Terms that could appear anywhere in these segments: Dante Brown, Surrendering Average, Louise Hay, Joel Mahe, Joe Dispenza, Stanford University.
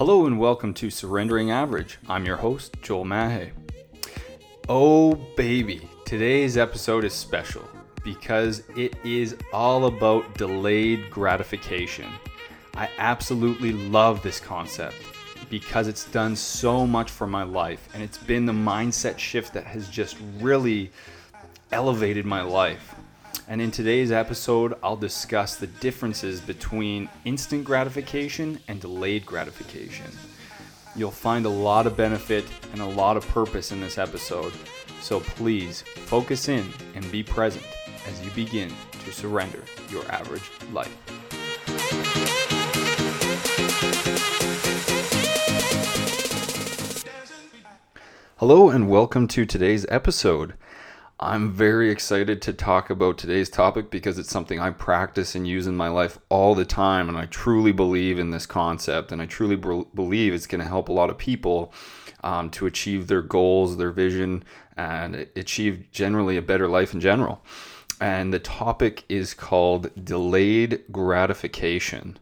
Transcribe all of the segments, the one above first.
Hello and welcome to Surrendering Average. I'm your host, Joel Mahe. Oh baby, today's episode is special because it is all about delayed gratification. I absolutely love this concept because it's done so much for my life, and it's been the mindset shift that has just really elevated my life. And in today's episode, I'll discuss the differences between instant gratification and delayed gratification. You'll find a lot of benefit and a lot of purpose in this episode. So please focus in and be present as you begin to surrender your average life. Hello and welcome to today's episode. I'm very excited to talk about today's topic because it's something I practice and use in my life all the time, and I truly believe in this concept, and I truly believe it's going to help a lot of people to achieve their goals, their vision, and achieve generally a better life in general. And the topic is called delayed gratification.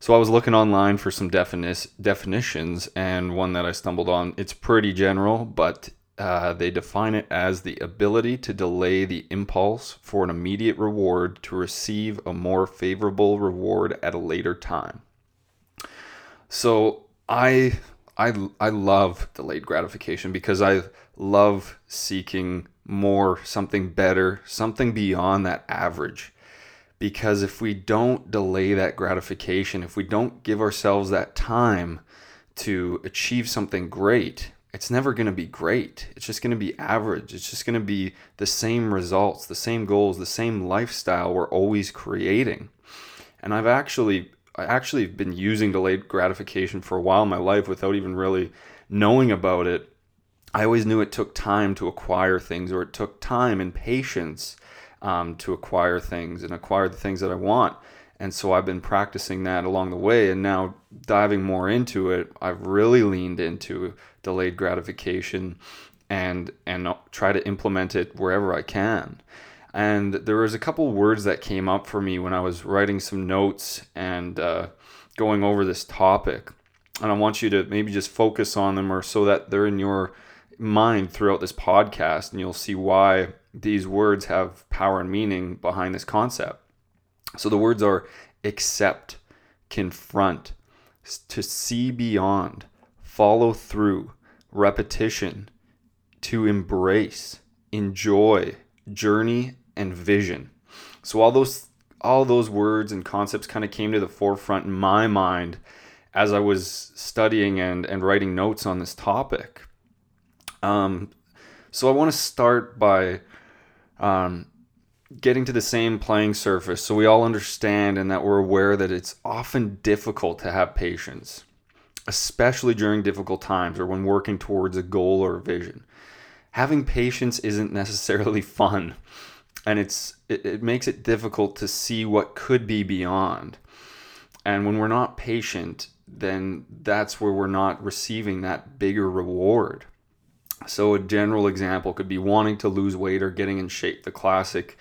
So I was looking online for some definitions, and one that I stumbled on, it's pretty general, but they define it as the ability to delay the impulse for an immediate reward to receive a more favorable reward at a later time. So I love delayed gratification because I love seeking more, something better, something beyond that average. Because if we don't delay that gratification, if we don't give ourselves that time to achieve something great, it's never going to be great. It's just going to be average. It's just going to be the same results, the same goals, the same lifestyle we're always creating. And I actually been using delayed gratification for a while in my life without even really knowing about it. I always knew it took time to acquire things, or it took time and patience to acquire things and acquire the things that I want. And so I've been practicing that along the way, and now diving more into it, I've really leaned into delayed gratification and try to implement it wherever I can. And there was a couple words that came up for me when I was writing some notes and going over this topic. And I want you to maybe just focus on them, or so that they're in your mind throughout this podcast, and you'll see why these words have power and meaning behind this concept. So the words are accept, confront, to see beyond, follow through, repetition, to embrace, enjoy, journey, and vision. So all those words and concepts kind of came to the forefront in my mind as I was studying and writing notes on this topic. So I want to start by getting to the same playing surface, so we all understand and that we're aware that it's often difficult to have patience, especially during difficult times or when working towards a goal or a vision. Having patience isn't necessarily fun, and it makes it difficult to see what could be beyond. And when we're not patient, then that's where we're not receiving that bigger reward. So a general example could be wanting to lose weight or getting in shape, the classic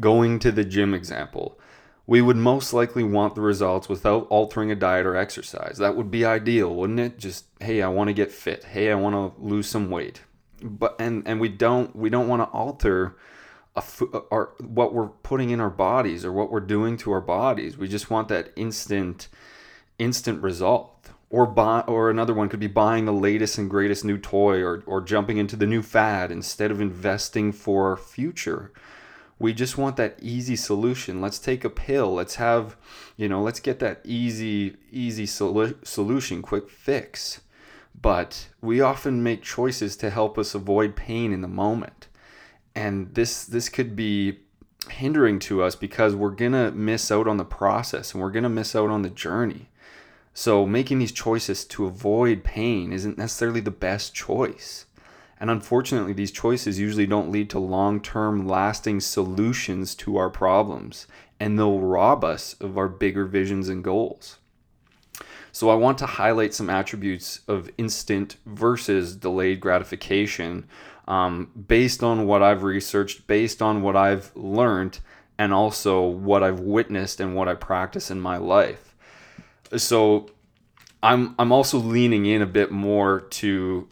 going to the gym example. We would most likely want the results without altering a diet or exercise. That would be ideal, wouldn't it? Just, hey, I want to get fit. Hey, I want to lose some weight. But and we don't want to alter what we're putting in our bodies or what we're doing to our bodies. We just want that instant result. Or another one could be buying the latest and greatest new toy, or jumping into the new fad instead of investing for our future. We just want that easy solution. Let's take a pill. Let's get that easy solution, quick fix. But we often make choices to help us avoid pain in the moment. And this could be hindering to us because we're going to miss out on the process, and we're going to miss out on the journey. So making these choices to avoid pain isn't necessarily the best choice. And unfortunately, these choices usually don't lead to long-term lasting solutions to our problems, and they'll rob us of our bigger visions and goals. So I want to highlight some attributes of instant versus delayed gratification based on what I've researched, based on what I've learned, and also what I've witnessed and what I practice in my life. So I'm also leaning in a bit more to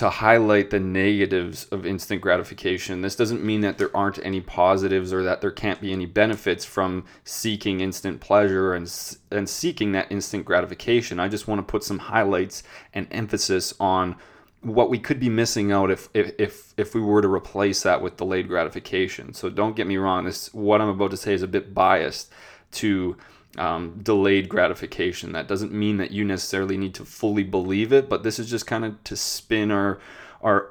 highlight the negatives of instant gratification. This doesn't mean that there aren't any positives or that there can't be any benefits from seeking instant pleasure and seeking that instant gratification. I just want to put some highlights and emphasis on what we could be missing out if we were to replace that with delayed gratification. So don't get me wrong, what I'm about to say is a bit biased to delayed gratification. That doesn't mean that you necessarily need to fully believe it, but this is just kind of to spin our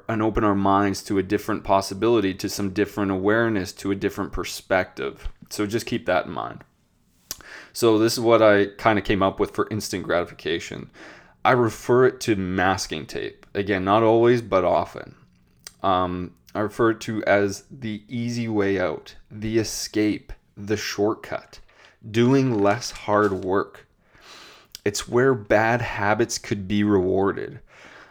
and open our minds to a different possibility, to some different awareness, to a different perspective. So just keep that in mind. So this is what I kind of came up with for instant gratification. I refer it to masking tape. Again, not always, but often. I refer to it as the easy way out, the escape, the shortcut. Doing less hard work. It's where bad habits could be rewarded.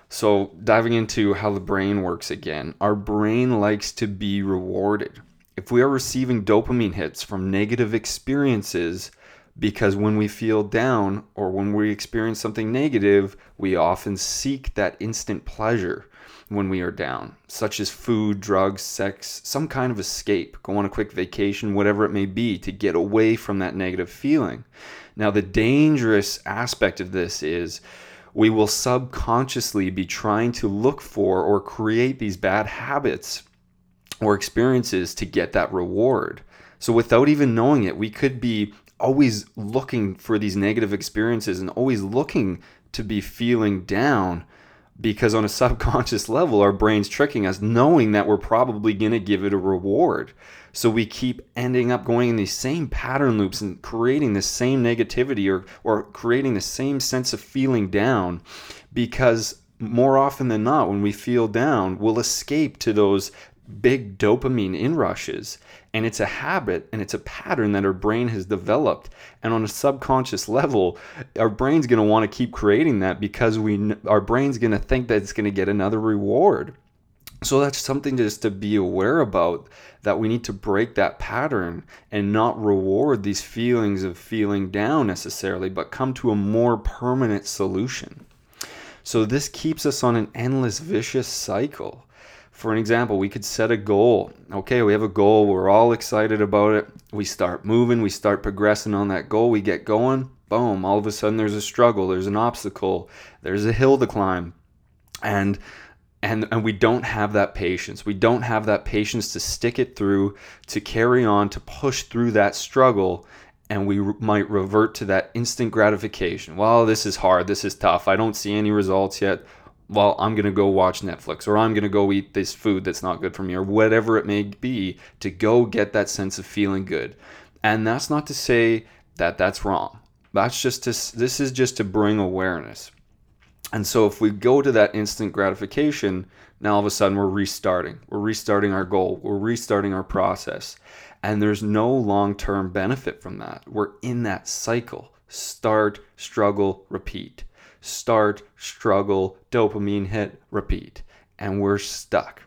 So diving into how the brain works again, our brain likes to be rewarded. If we are receiving dopamine hits from negative experiences, because when we feel down or when we experience something negative, we often seek that instant pleasure when we are down, such as food, drugs, sex, some kind of escape, go on a quick vacation, whatever it may be, to get away from that negative feeling. Now, the dangerous aspect of this is we will subconsciously be trying to look for or create these bad habits or experiences to get that reward. So without even knowing it, we could be always looking for these negative experiences and always looking to be feeling down, because on a subconscious level, our brain's tricking us, knowing that we're probably going to give it a reward. So we keep ending up going in these same pattern loops and creating the same negativity or creating the same sense of feeling down, because more often than not, when we feel down, we'll escape to those big dopamine inrushes. And it's a habit and it's a pattern that our brain has developed. And on a subconscious level, our brain's going to want to keep creating that, because our brain's going to think that it's going to get another reward. So that's something just to be aware about, that we need to break that pattern and not reward these feelings of feeling down necessarily, but come to a more permanent solution. So this keeps us on an endless vicious cycle. For an example, we could set a goal. Okay, we have a goal. We're all excited about it. We start moving. We start progressing on that goal. We get going. Boom. All of a sudden, there's a struggle. There's an obstacle. There's a hill to climb. And we don't have that patience. We don't have that patience to stick it through, to carry on, to push through that struggle. And we might revert to that instant gratification. Well, this is hard. This is tough. I don't see any results yet. Well, I'm going to go watch Netflix, or I'm going to go eat this food that's not good for me, or whatever it may be, to go get that sense of feeling good. And that's not to say that that's wrong. That's just this is just to bring awareness. And so if we go to that instant gratification, now all of a sudden we're restarting. We're restarting our goal. We're restarting our process. And there's no long-term benefit from that. We're in that cycle. Start, struggle, repeat. Start, struggle, dopamine hit, repeat, and we're stuck.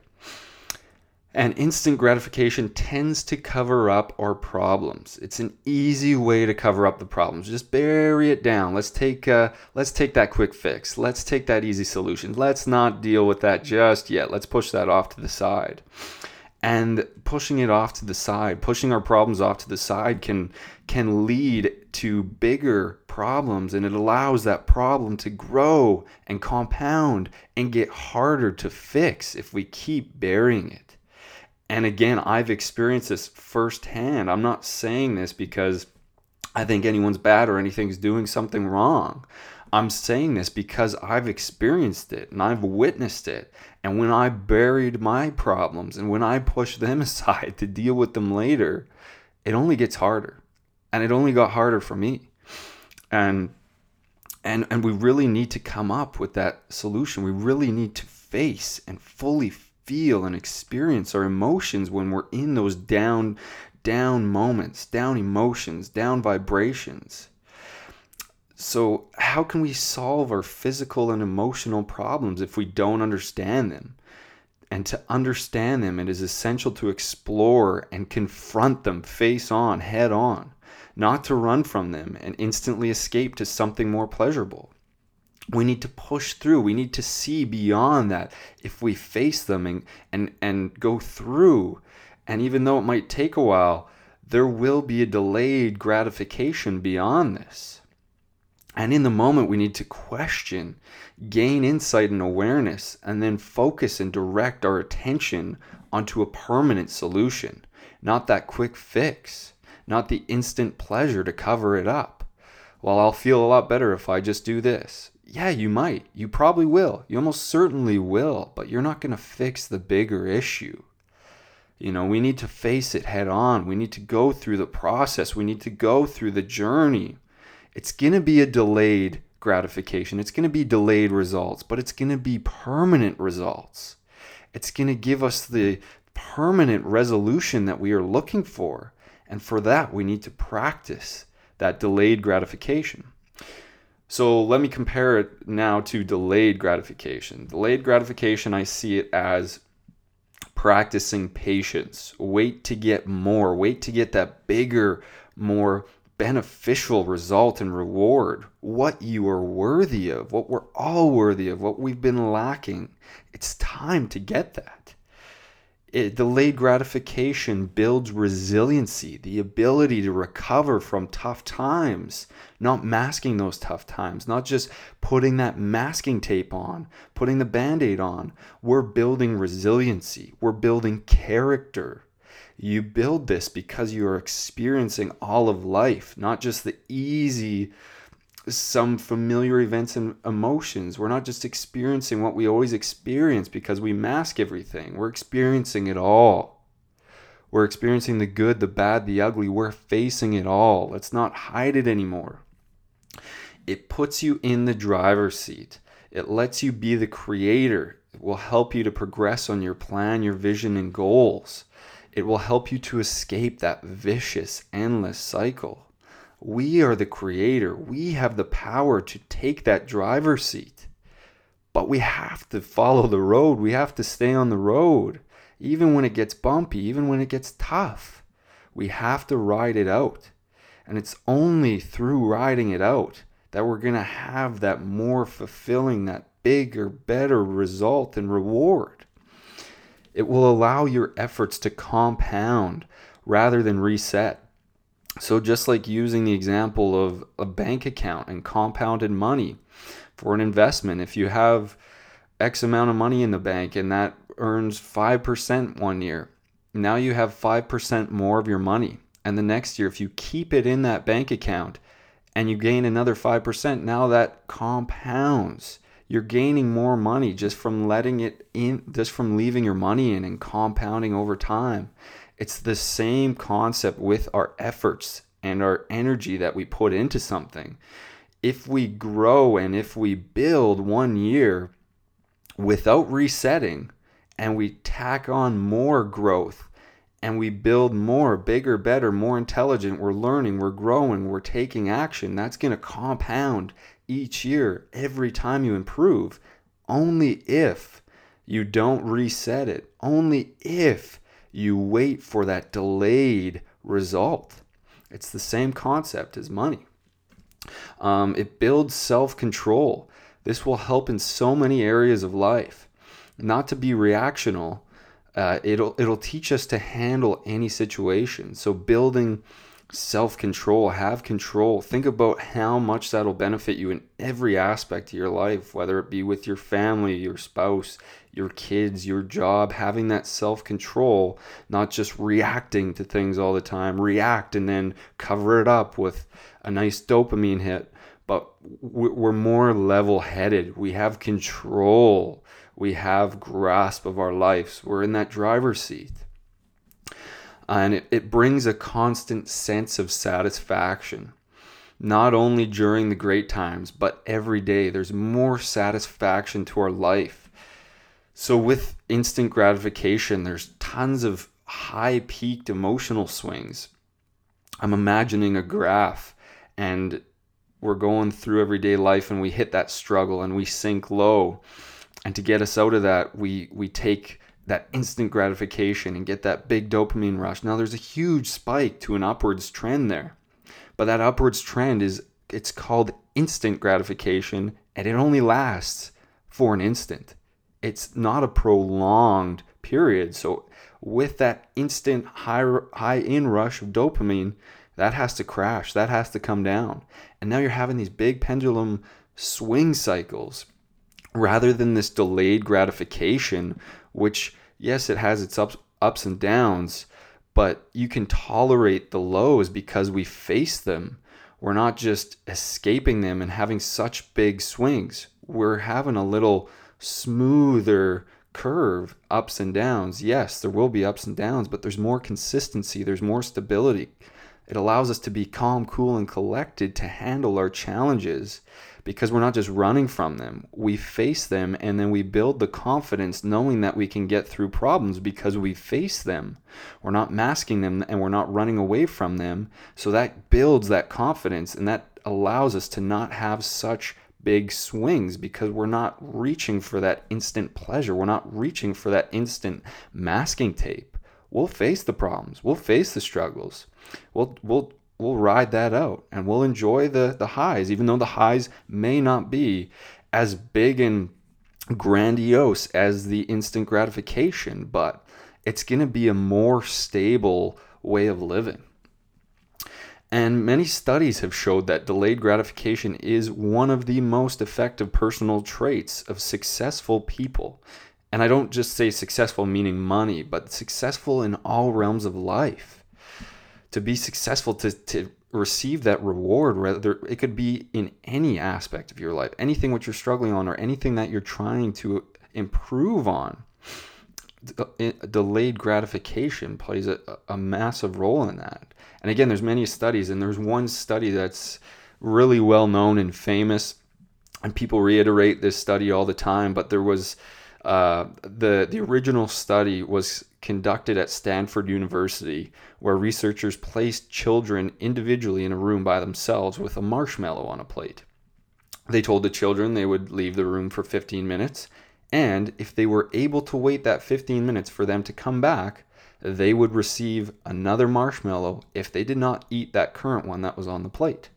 And instant gratification tends to cover up our problems. It's an easy way to cover up the problems. Just bury it down. Let's take that quick fix. Let's take that easy solution. Let's not deal with that just yet. Let's push that off to the side. And pushing it off to the side, pushing our problems off to the side can lead to bigger problems, and it allows that problem to grow and compound and get harder to fix if we keep burying it. And again, I've experienced this firsthand. I'm not saying this because I think anyone's bad or anything's doing something wrong. I'm saying this because I've experienced it and I've witnessed it. And when I buried my problems and when I pushed them aside to deal with them later, it only gets harder. And it only got harder for me. And we really need to come up with that solution. We really need to face and fully feel and experience our emotions when we're in those down moments, down emotions, down vibrations. So how can we solve our physical and emotional problems if we don't understand them? And to understand them, it is essential to explore and confront them face on, head on, not to run from them and instantly escape to something more pleasurable. we need to push through. We need to see beyond that. If we face them and go through, and even though it might take a while, there will be a delayed gratification beyond this. And in the moment, we need to question, gain insight and awareness, and then focus and direct our attention onto a permanent solution, not that quick fix, not the instant pleasure to cover it up. Well, I'll feel a lot better if I just do this. Yeah, you might. You probably will. You almost certainly will, but you're not going to fix the bigger issue. You know, we need to face it head on. We need to go through the process. We need to go through the journey. It's going to be a delayed gratification. It's going to be delayed results, but it's going to be permanent results. It's going to give us the permanent resolution that we are looking for. And for that, we need to practice that delayed gratification. So let me compare it now to delayed gratification. Delayed gratification, I see it as practicing patience. Wait to get more. Wait to get that bigger, more beneficial result and reward. What you are worthy of, what we're all worthy of, what we've been lacking. It's time to get that. Delayed gratification builds resiliency, the ability to recover from tough times, not masking those tough times, not just putting that masking tape on, putting the Band-Aid on. We're building resiliency. We're building character. You build this because you're experiencing all of life, not just the easy, some familiar events and emotions. We're not just experiencing what we always experience because we mask everything. We're experiencing it all. We're experiencing the good, the bad, the ugly. We're facing it all. Let's not hide it anymore. It puts you in the driver's seat. It lets you be the creator. It will help you to progress on your plan, your vision, and goals. It will help you to escape that vicious, endless cycle. We are the creator. We have the power to take that driver's seat. But we have to follow the road. We have to stay on the road. Even when it gets bumpy, even when it gets tough, we have to ride it out. And it's only through riding it out that we're going to have that more fulfilling, that bigger, better result and reward. It will allow your efforts to compound rather than reset. So just like using the example of a bank account and compounded money for an investment, if you have X amount of money in the bank and that earns 5% one year, now you have 5% more of your money. And the next year, if you keep it in that bank account and you gain another 5%, now that compounds. You're gaining more money just from letting it in, just from leaving your money in and compounding over time. It's the same concept with our efforts and our energy that we put into something. If we grow and if we build one year without resetting and we tack on more growth and we build more, bigger, better, more intelligent, we're learning, we're growing, we're taking action, that's going to compound each year, every time you improve, only if you don't reset it, only if you wait for that delayed result. It's the same concept as money. It builds self-control. This will help in so many areas of life. Not to be reactional. It'll teach us to handle any situation. So building self-control, have control. Think about how much that'll benefit you in every aspect of your life, whether it be with your family, your spouse, your kids, your job. Having that self-control, not just reacting to things all the time, react and then cover it up with a nice dopamine hit. But we're more level-headed. We have control. We have grasp of our lives. We're in that driver's seat. And it brings a constant sense of satisfaction, not only during the great times, but every day. There's more satisfaction to our life. So with instant gratification, there's tons of high-peaked emotional swings. I'm imagining a graph, and we're going through everyday life, and we hit that struggle, and we sink low. And to get us out of that, we take that instant gratification and get that big dopamine rush. Now there's a huge spike to an upwards trend there, but that upwards trend it's called instant gratification and it only lasts for an instant. It's not a prolonged period. So with that instant high inrush of dopamine, that has to crash, that has to come down. And now you're having these big pendulum swing cycles rather than this delayed gratification, which, yes, it has its ups and downs, but you can tolerate the lows because we face them. We're not just escaping them and having such big swings. We're having a little smoother curve, ups and downs. Yes, there will be ups and downs, but there's more consistency, there's more stability. It allows us to be calm, cool, and collected to handle our challenges because we're not just running from them. We face them, and then we build the confidence knowing that we can get through problems because we face them. We're not masking them, and we're not running away from them. So that builds that confidence, and that allows us to not have such big swings because we're not reaching for that instant pleasure. We're not reaching for that instant masking tape. We'll face the problems. We'll face the struggles. We'll ride that out, and we'll enjoy the highs, even though the highs may not be as big and grandiose as the instant gratification, but it's going to be a more stable way of living. And many studies have showed that delayed gratification is one of the most effective personal traits of successful people. And I don't just say successful meaning money, but successful in all realms of life. To be successful, to receive that reward, whether it could be in any aspect of your life, anything what you're struggling on or anything that you're trying to improve on. Delayed gratification plays a massive role in that. And again, there's many studies, and there's one study that's really well known and famous, and people reiterate this study all the time, but there was the original study was conducted at Stanford University, where researchers placed children individually in a room by themselves with a marshmallow on a plate. They told the children they would leave the room for 15 minutes, and if they were able to wait that 15 minutes for them to come back, they would receive another marshmallow if they did not eat that current one that was on the plate.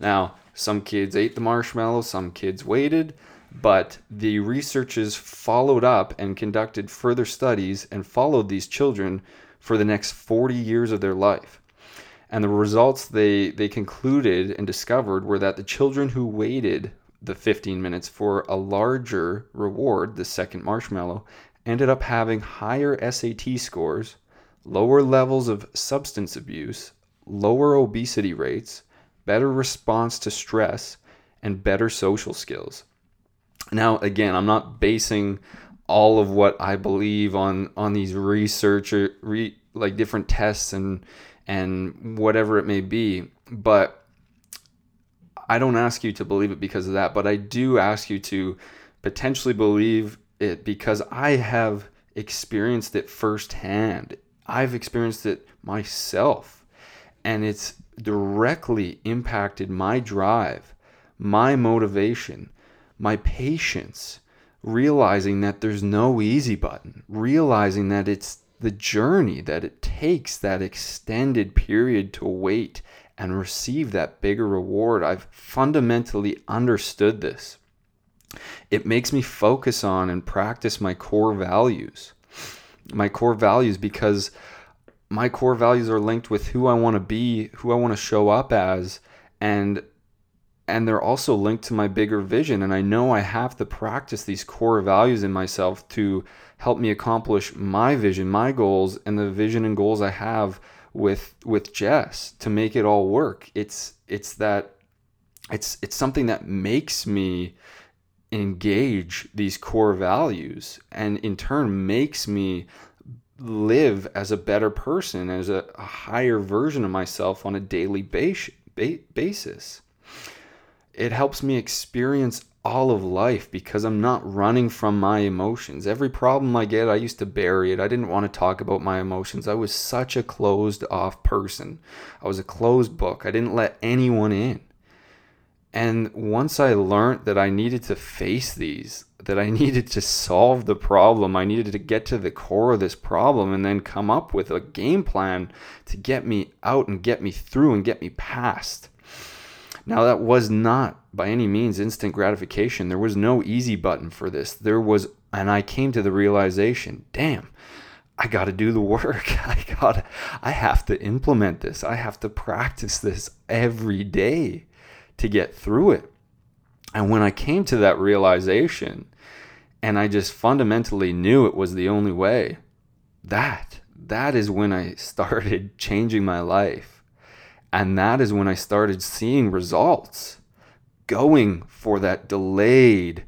Now, some kids ate the marshmallow, some kids waited, but the researchers followed up and conducted further studies and followed these children for the next 40 years of their life. And the results they concluded and discovered were that the children who waited the 15 minutes for a larger reward, the second marshmallow, ended up having higher SAT scores, lower levels of substance abuse, lower obesity rates, better response to stress, and better social skills. Now, again, I'm not basing all of what I believe on these researcher like different tests and whatever it may be, but I don't ask you to believe it because of that, but I do ask you to potentially believe it because I have experienced it firsthand. I've experienced it myself, and it's directly impacted my drive, my motivation, my patience, realizing that there's no easy button, realizing that it's the journey that it takes, that extended period to wait and receive that bigger reward. I've fundamentally understood this. It makes me focus on and practice my core values. My core values, because my core values are linked with who I want to be, who I want to show up as, and they're also linked to my bigger vision. And I know I have to practice these core values in myself to help me accomplish my vision, my goals, and the vision and goals I have with Jess to make it all work. It's something that makes me engage these core values, and in turn makes me live as a better person, as a higher version of myself on a daily basis. It helps me experience all of life because I'm not running from my emotions. Every problem I get, I used to bury it. I didn't want to talk about my emotions. I was such a closed off person. I was a closed book. I didn't let anyone in. And once I learned that I needed to face these, that I needed to solve the problem, I needed to get to the core of this problem and then come up with a game plan to get me out and get me through and get me past. Now, that was not by any means instant gratification. There was no easy button for this. And I came to the realization, damn, I got to do the work. I have to implement this. I have to practice this every day to get through it. And when I came to that realization, and I just fundamentally knew it was the only way, that is when I started changing my life. And that is when I started seeing results, going for that delayed,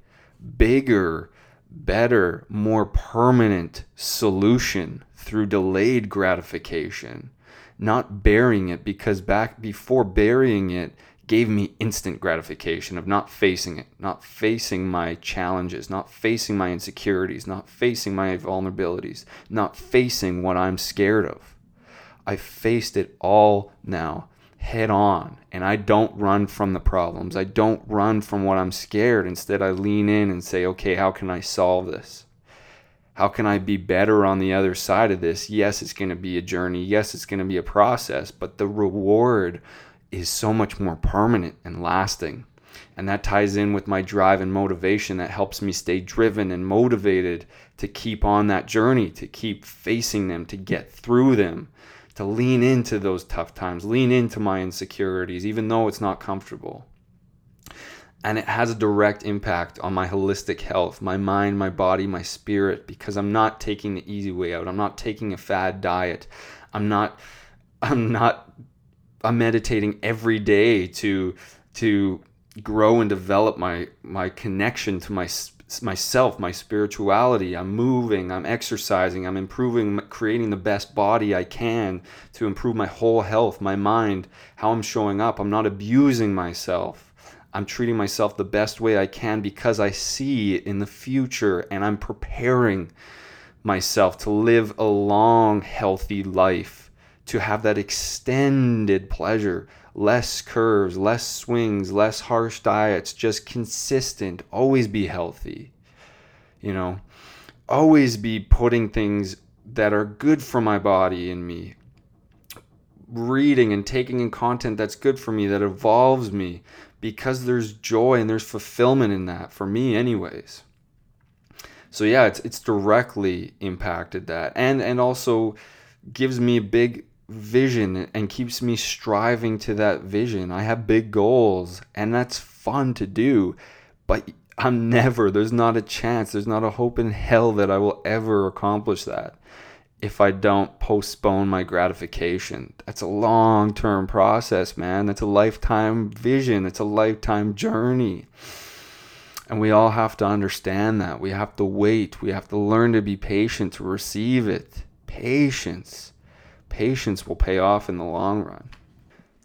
bigger, better, more permanent solution through delayed gratification, not burying it, because back before burying it gave me instant gratification of not facing it, not facing my challenges, not facing my insecurities, not facing my vulnerabilities, not facing what I'm scared of. I faced it all now head on, and I don't run from the problems. I don't run from what I'm scared. Instead, I lean in and say, okay, how can I solve this? How can I be better on the other side of this? Yes, it's going to be a journey. Yes, it's going to be a process, but the reward is so much more permanent and lasting. And that ties in with my drive and motivation that helps me stay driven and motivated to keep on that journey, to keep facing them, to get through them, to lean into those tough times, lean into my insecurities, even though it's not comfortable. And it has a direct impact on my holistic health, my mind, my body, my spirit, because I'm not taking the easy way out. I'm not taking a fad diet. I'm meditating every day to grow and develop my connection to myself, my spirituality. I'm moving, I'm exercising, I'm improving, creating the best body I can to improve my whole health, my mind, how I'm showing up. I'm not abusing myself. I'm treating myself the best way I can because I see it in the future, and I'm preparing myself to live a long, healthy life, to have that extended pleasure, less curves, less swings, less harsh diets, just consistent, always be healthy, always be putting things that are good for my body and me, reading and taking in content that's good for me, that evolves me, because there's joy and there's fulfillment in that, for me anyways. So yeah, it's directly impacted that, and also gives me a big vision and keeps me striving to that vision. I have big goals, and that's fun to do, but there's not a chance, there's not a hope in hell that I will ever accomplish that if I don't postpone my gratification. That's a long-term process, man. That's a lifetime vision. It's a lifetime journey. And we all have to understand that. We have to wait. We have to learn to be patient to receive it. Patience will pay off in the long run.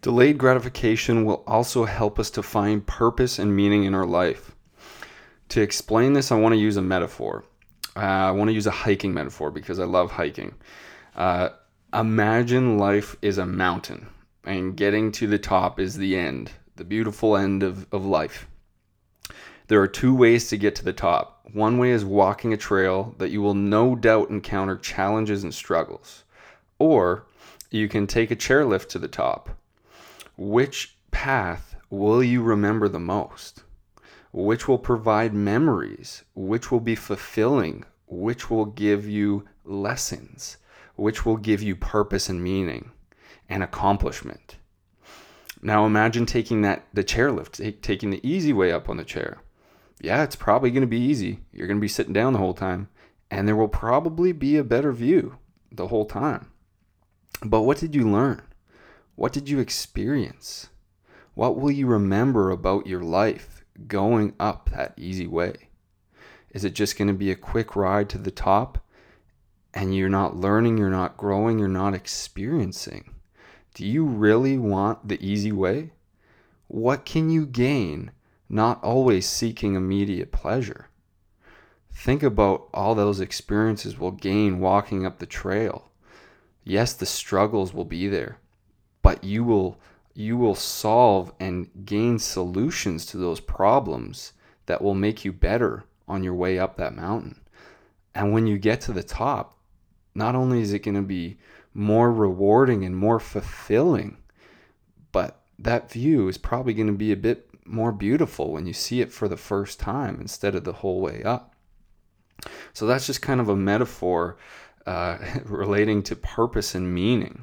Delayed gratification will also help us to find purpose and meaning in our life. To explain this, I want to use a metaphor. I want to use a hiking metaphor because I love hiking. Imagine life is a mountain, and getting to the top is the end, the beautiful end of life. There are two ways to get to the top. One way is walking a trail that you will no doubt encounter challenges and struggles. Or you can take a chairlift to the top. Which path will you remember the most? Which will provide memories? Which will be fulfilling? Which will give you lessons? Which will give you purpose and meaning and accomplishment? Now imagine taking the chairlift, taking the easy way up on the chair. Yeah, it's probably going to be easy. You're going to be sitting down the whole time, and there will probably be a better view the whole time. But what did you learn? What did you experience? What will you remember about your life going up that easy way? Is it just going to be a quick ride to the top, and you're not learning, you're not growing, you're not experiencing? Do you really want the easy way? What can you gain? Not always seeking immediate pleasure. Think about all those experiences we'll gain walking up the trail. Yes, the struggles will be there, but you will solve and gain solutions to those problems that will make you better on your way up that mountain. And when you get to the top, not only is it going to be more rewarding and more fulfilling, but that view is probably going to be a bit more beautiful when you see it for the first time instead of the whole way up. So that's just kind of a metaphor relating to purpose and meaning,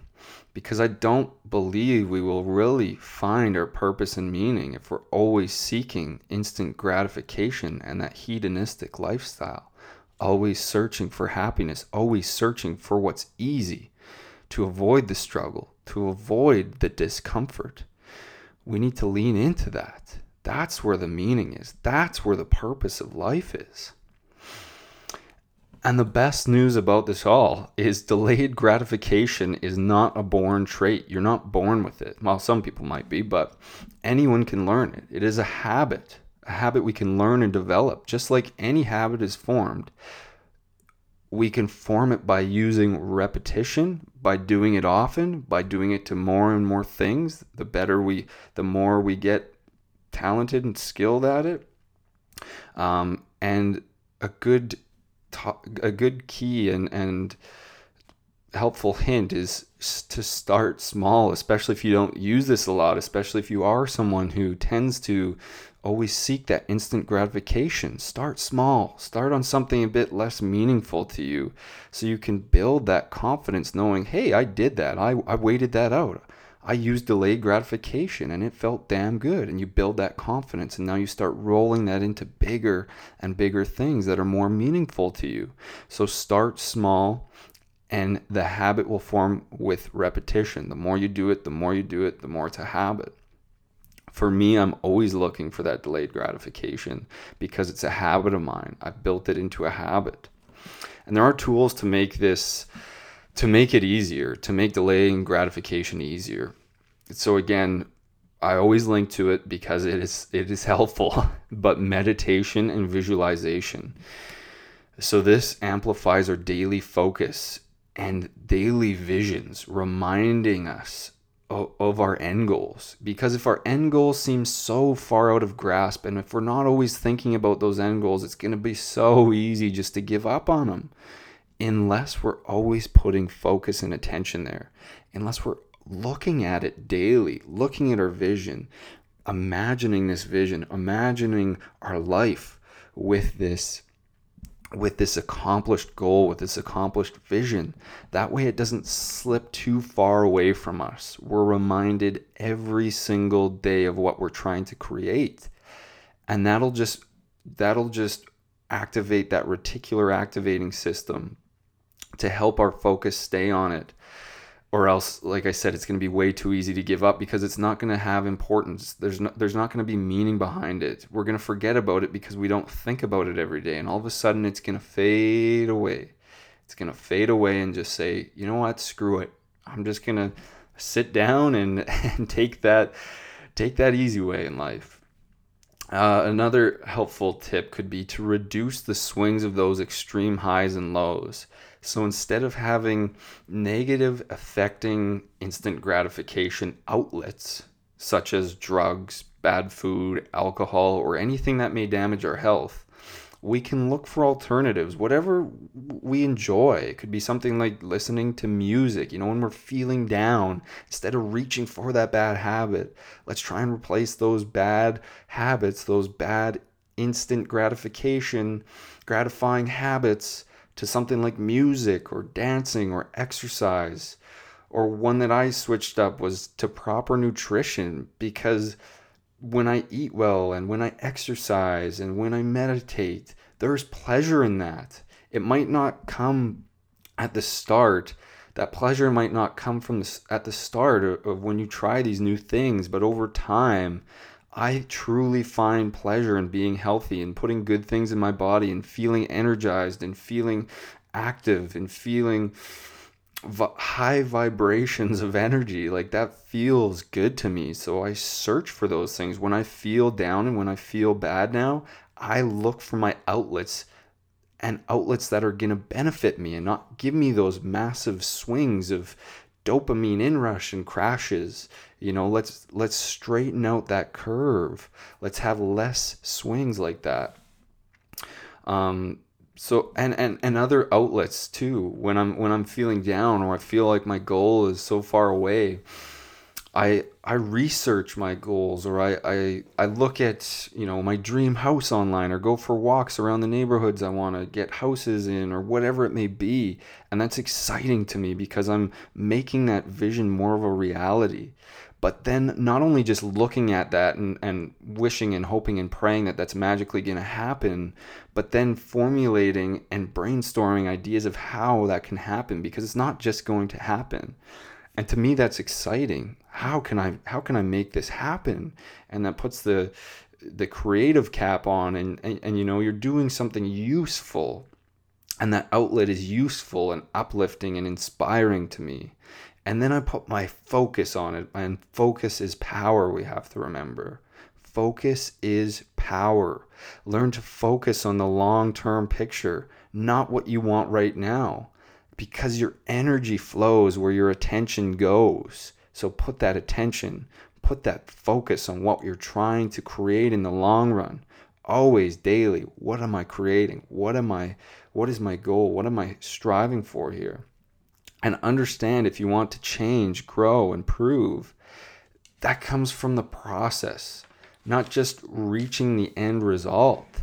because I don't believe we will really find our purpose and meaning if we're always seeking instant gratification and that hedonistic lifestyle, always searching for happiness, always searching for what's easy, to avoid the struggle, to avoid the discomfort. We need to lean into that. That's where the meaning is. That's where the purpose of life is. And the best news about this all is delayed gratification is not a born trait. You're not born with it. Well, some people might be, but anyone can learn it. It is a habit we can learn and develop. Just like any habit is formed, we can form it by using repetition, by doing it often, by doing it to more and more things. The more we get talented and skilled at it. And a good key and helpful hint is to start small, especially if you don't use this a lot, especially if you are someone who tends to always seek that instant gratification. Start small. Start on something a bit less meaningful to you so you can build that confidence knowing, hey, I did that. I waited that out. I used delayed gratification and it felt damn good. And you build that confidence and now you start rolling that into bigger and bigger things that are more meaningful to you. So start small and the habit will form with repetition. The more you do it, the more you do it, the more it's a habit. For me, I'm always looking for that delayed gratification because it's a habit of mine. I've built it into a habit. And there are tools to make this, to make it easier, to make delaying gratification easier. So again, I always link to it because it is helpful, but meditation and visualization. So this amplifies our daily focus and daily visions, reminding us of our end goals. Because if our end goals seem so far out of grasp, and if we're not always thinking about those end goals, it's going to be so easy just to give up on them. Unless we're always putting focus and attention there, unless we're looking at it daily, looking at our vision, imagining this vision, imagining our life with this accomplished goal, with this accomplished vision. That way it doesn't slip too far away from us. We're reminded every single day of what we're trying to create. And that'll just activate that reticular activating system to help our focus stay on it. Or else, like I said, it's going to be way too easy to give up because it's not going to have importance. There's not going to be meaning behind it. We're going to forget about it because we don't think about it every day. And all of a sudden, it's going to fade away. It's going to fade away and just say, you know what, screw it. I'm just going to sit down and take that easy way in life. Another helpful tip could be to reduce the swings of those extreme highs and lows. So instead of having negative affecting instant gratification outlets, such as drugs, bad food, alcohol, or anything that may damage our health, we can look for alternatives, whatever we enjoy. It could be something like listening to music. You know, when we're feeling down, instead of reaching for that bad habit, let's try and replace those bad habits, those bad instant gratification, gratifying habits to something like music or dancing or exercise. Or one that I switched up was to proper nutrition, because when I eat well and when I exercise and when I meditate, there's pleasure in that. It might not come at the start. That pleasure might not come at the start of when you try these new things, but over time, I truly find pleasure in being healthy and putting good things in my body and feeling energized and feeling active and feeling high vibrations of energy. Like, that feels good to me. So I search for those things. When I feel down and when I feel bad now, I look for my outlets, and outlets that are going to benefit me and not give me those massive swings of dopamine inrush and crashes. You know, let's straighten out that curve. Let's have less swings like that. So and other outlets too. When I'm feeling down or I feel like my goal is so far away, I research my goals, or I look at, you know, my dream house online, or go for walks around the neighborhoods I want to get houses in, or whatever it may be. And that's exciting to me because I'm making that vision more of a reality. But then not only just looking at that and wishing and hoping and praying that that's magically going to happen, but then formulating and brainstorming ideas of how that can happen, because it's not just going to happen. And to me, that's exciting. How can I make this happen? And that puts the creative cap on, and you know, you're doing something useful, and that outlet is useful and uplifting and inspiring to me. And then I put my focus on it, and focus is power, we have to remember. Focus is power. Learn to focus on the long-term picture, not what you want right now. Because your energy flows where your attention goes. So put that attention, put that focus on what you're trying to create in the long run. Always, daily, what am I creating? What is my goal? What am I striving for here? And understand, if you want to change, grow, improve, that comes from the process, not just reaching the end result.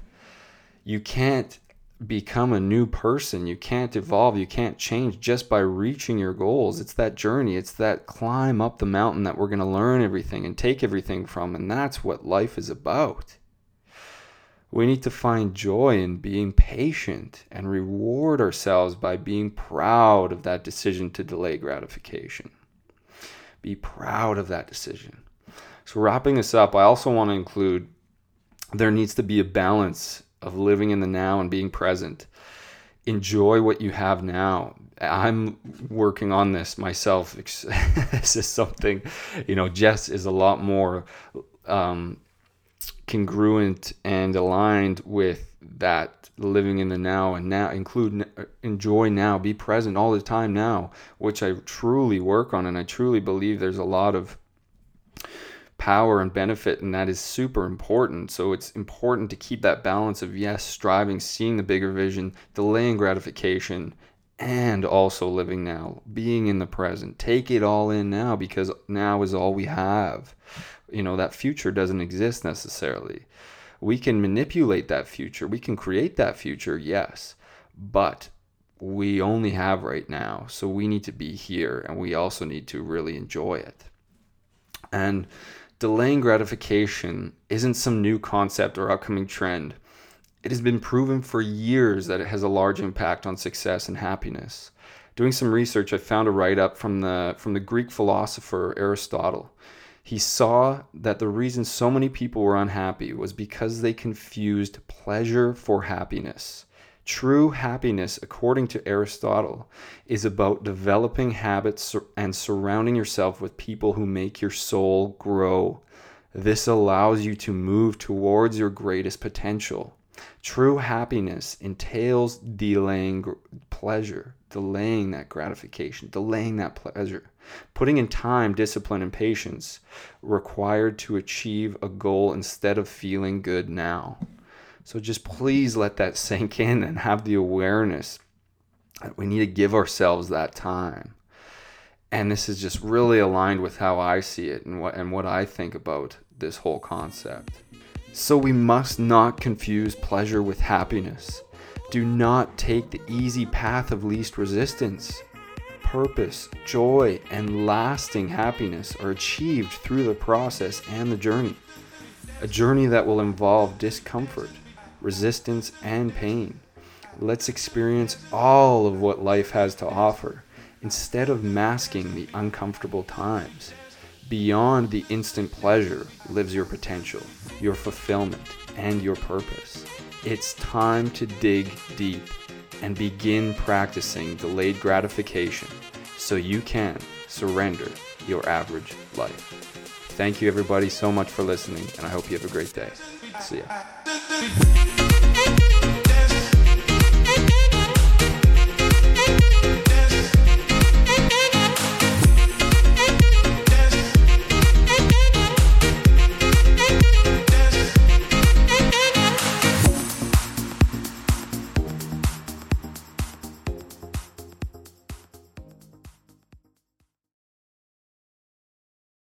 You can't become a new person. You can't evolve. You can't change just by reaching your goals. It's that journey. It's that climb up the mountain that we're going to learn everything and take everything from. And that's what life is about. We need to find joy in being patient and reward ourselves by being proud of that decision to delay gratification. Be proud of that decision. So wrapping this up, I also want to include there needs to be a balance of living in the now and being present. Enjoy what you have now. I'm working on this myself. This is something, you know, Jess is a lot more congruent and aligned with that living in the now, and now include enjoy now, be present all the time now, which I truly work on. And I truly believe there's a lot of power and benefit, and that is super important. So it's important to keep that balance of, yes, striving, seeing the bigger vision, delaying gratification, and also living now, being in the present. Take it all in now, because now is all we have. You know, that future doesn't exist necessarily. We can manipulate that future, we can create that future, yes, but we only have right now. So we need to be here, and we also need to really enjoy it. And delaying gratification isn't some new concept or upcoming trend. It has been proven for years that it has a large impact on success and happiness. Doing some research, I found a write-up from the Greek philosopher Aristotle. He saw that the reason so many people were unhappy was because they confused pleasure for happiness. True happiness, according to Aristotle, is about developing habits and surrounding yourself with people who make your soul grow. This allows you to move towards your greatest potential. True happiness entails delaying pleasure, delaying that gratification, delaying that pleasure, putting in time, discipline, and patience required to achieve a goal instead of feeling good now. So just please let that sink in and have the awareness that we need to give ourselves that time. And this is just really aligned with how I see it and what I think about this whole concept. So we must not confuse pleasure with happiness. Do not take the easy path of least resistance. Purpose, joy, and lasting happiness are achieved through the process and the journey. A journey that will involve discomfort, resistance, and pain. Let's experience all of what life has to offer instead of masking the uncomfortable times. Beyond the instant pleasure lives your potential, your fulfillment, and your purpose. It's time to dig deep and begin practicing delayed gratification so you can surrender your average life. Thank you, everybody, so much for listening, and I hope you have a great day. See ya.